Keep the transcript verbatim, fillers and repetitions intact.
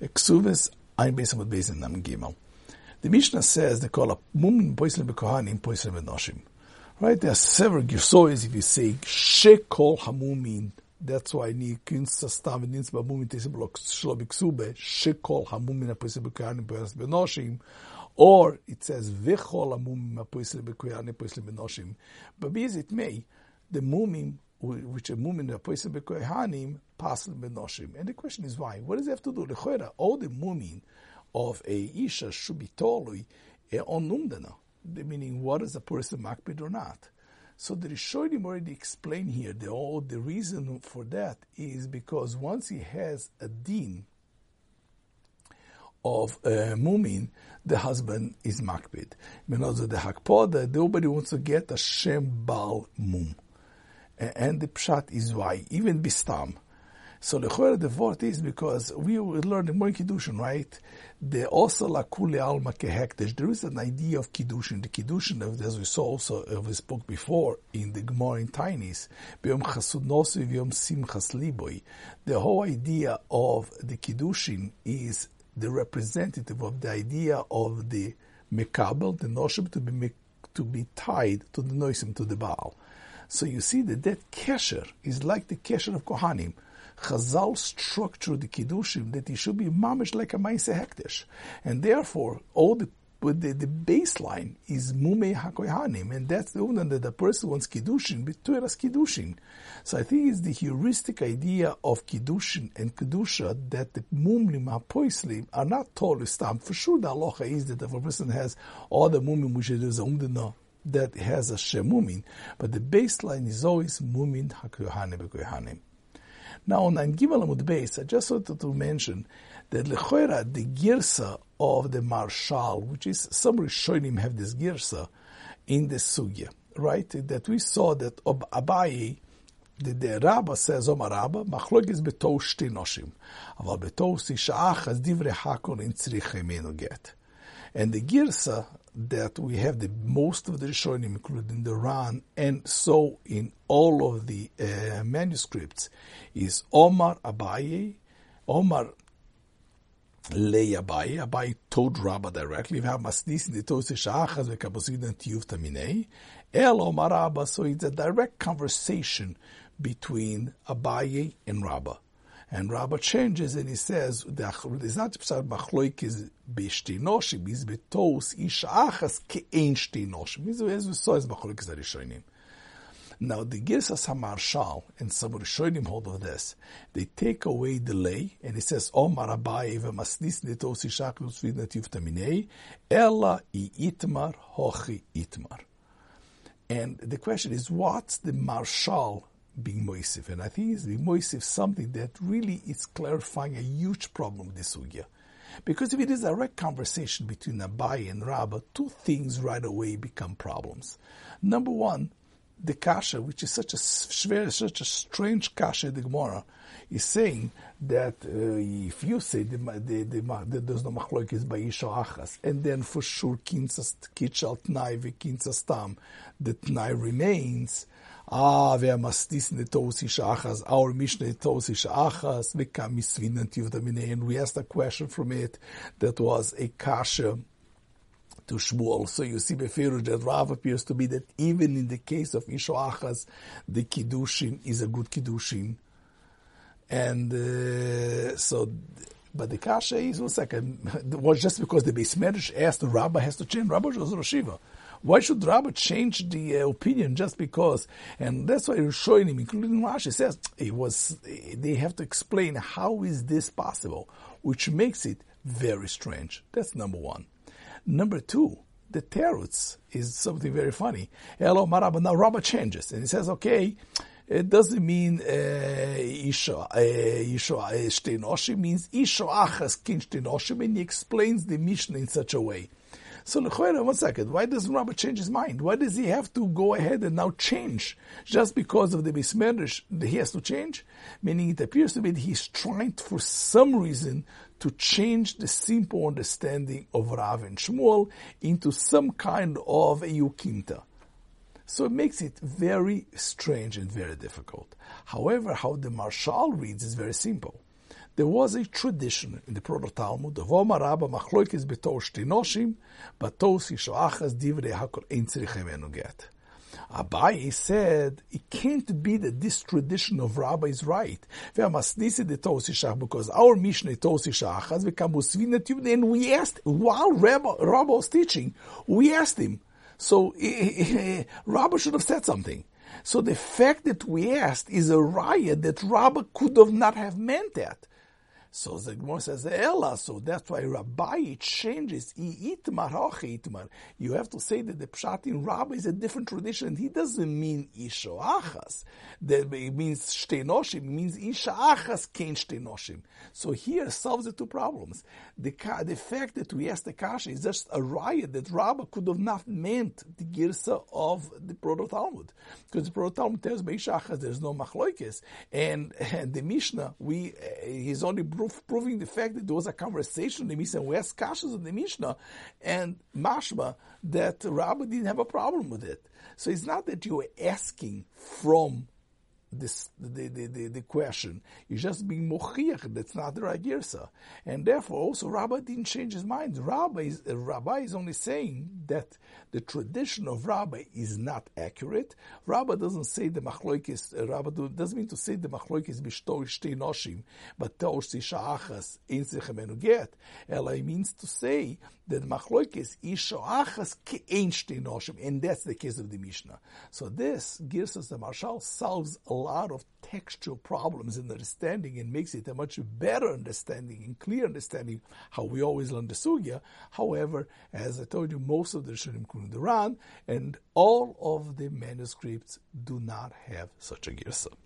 Exuves ein Besim und Besim Nam Gimel. The Mishnah says they call a mumin poislim bekohanim poislim benoshim. Right? There are several gisois if you say shekol hamumin. That's why ni kinsa stav nins bamumin tesim blok shlobik sube shekol hamumin poislim bekohanim poislim benoshim. Or it says vechol hamumin poislim bekohanim poislim benoshim. But be as it may, the mumin which a mumin a poislim bekohanim poislim benoshim. And the question is why? What does it have to do? Lechora all the mumin of a isha should be tolui on numdana, meaning what is a person makbid or not. So the Rishonim already explained here the all the reason for that is because once he has a din of uh, mumin, the husband is makbid. Menazah the hakpoda, nobody wants to get a shem bal mum, and the pshat is why even bistam. So lechora the vort is because we learned more in Kiddushin, right? The also la kule alma kehektesh. There is an idea of Kiddushin. The Kiddushin, as we saw also, uh, we spoke before in the Gemara in Tainis, b'yom chasud nosu v'yom simchas liboi. The whole idea of the Kiddushin is the representative of the idea of the mekabel, the noshim to be to be tied to the noisim, to the baal. So you see that that kesher is like the kesher of Kohanim. Chazal structured the Kiddushim that it should be mamish like a Maase Hekdesh. And therefore, all the the, the baseline is Mumei HaKohanim, and that's the one that the person wants Kiddushin, but to it as Kiddushin. So I think it's the heuristic idea of Kiddushin and Kedusha that the Mumlim HaPoislim are not totally stamped. For sure, the halacha is that if a person has all the Mumlim, which is Umdana, that has a Shem Mumin, but the baseline is always Mumin HaKohanim HaKohanim. Now, on Ein Gimel Amud Beis, I just wanted to mention that Lechoira, the girsa of the Maharshal, which is some Rishonim have this girsa in the Sugya, right? That we saw that Ob Abaye, the, the Rabbah says, Omar Rabbah, Machlokes betoh shtei noshim, aval betoh isha achas divrei hakol ein tzricha menu get. And the girsa that we have the most of the Rishonim, including the Ran, and so in all of the uh, manuscripts, is Omar Abaye, Omar Lei Abaye. Abaye told Rabbah directly, El Omar Rabbah. So it's a direct conversation between Abaye and Rabbah. And Rabbah changes and he says, it's not machloikis b'shtei noshim, it's b'tos ish achas ke'en shtei noshim. As we saw, it's machloikis harishonim. Now, the Girsas HaMaharshal and some Rishonim hold of this. They take away the lay, and it says, Omar Abaye v'masnis netos ish achas v'nativ taminei, ela I itmar hochi itmar. And the question is, what's the Maharshal being moisif? And I think it's being moisif something that really is clarifying a huge problem with the sugya. Because if it is a direct conversation between Abaye and Rabbah, two things right away become problems. Number one, the kasha, which is such a such a strange kasha, the Gemara, is saying that uh, if you say the the the there's no machloikis by isha achas, and then for sure kinsas kitchal tnai ve kinsas tam, the tnai remains. Ah, we must listen to Tosisha Achas, our Mishnah Tosisha Achas, we come misvinantivdamine, and we asked a question from it that was a kasha to Shmuel. So you see Beferu that Rav appears to be that even in the case of Isha Achas, the Kiddushin is a good Kiddushin. And uh, so but the kasha is one second was just because the Beis Medrash asked the Rabbah has to change. Rabbah was Rosh Yeshiva. Why should Rabbah change the uh, opinion just because? And that's why Rishonim, including Rashi, says it was. They have to explain how is this possible, which makes it very strange. That's number one. Number two, the Terutz is something very funny. Hello, Marabba. Now Rabbah changes and he says, okay, it doesn't mean Isha Shtei Noshim, means Isha Achas Kin Shtei Noshim, and he explains the Mishnah in such a way. So, Lechoira, one second, why does Rabbah change his mind? Why does he have to go ahead and now change? Just because of the Beis Medrash, he has to change? Meaning, it appears to be that he's trying, to, for some reason, to change the simple understanding of Rav and Shmuel into some kind of a Yukinta. So it makes it very strange and very difficult. However, how the Maharshal reads is very simple. There was a tradition in the Proto-Talmud, Voma Rabbah Machloikis Beto Shtinoshim, Batos Yishoachas Divrei Hakol Ein Tzrichei Menu Get. Abaye said, it can't be that this tradition of Rabbah is right. Because our Mishnah is Tosi Shachas, and we asked, while Rabbah, Rabbah was teaching, we asked him. So Rabbah should have said something. So the fact that we asked is a riot that Rabbah could have not have meant that. So the Gemara says, Ella, so that's why Rabbi changes. You have to say that the Pshat in Rabbah is a different tradition. He doesn't mean Isho Achas. That means Shtenoshim, means Isha Achas, Ken Shtenoshim. So here solves the two problems. The, the fact that we asked the Kasha is just a riot that Rabbah could have not meant the Girsa of the Proto-Talmud. Because the Proto-Talmud tells by Isha Achas there's no Machlokes. And, and the Mishnah, we, he's only proving the fact that there was a conversation in the Mishnah, we asked Kashas in the Mishnah, and mashma that Rabbah didn't have a problem with it. So it's not that you were asking from this the the, the, the question; you're just being mochiach. That's not the right girsa, and therefore also Rabbah didn't change his mind. Rabbah is uh, Rabbah is only saying that the tradition of Rabbah is not accurate. Rabbah doesn't say the machloikis. Uh, Rabbah do, doesn't mean to say the machloikis b'shtoish teinoshim, but tosh tishaachas insechem get. Ela means to say that machloikis ishoachas kein teinoshim, and that's the case of the Mishnah. So this girsa the Maharshal solves a lot of textual problems in understanding and makes it a much better understanding and clear understanding how we always learn the sugya. However, as I told you, most of the Rishonim include the Ran, and all of the manuscripts do not have such a girsa.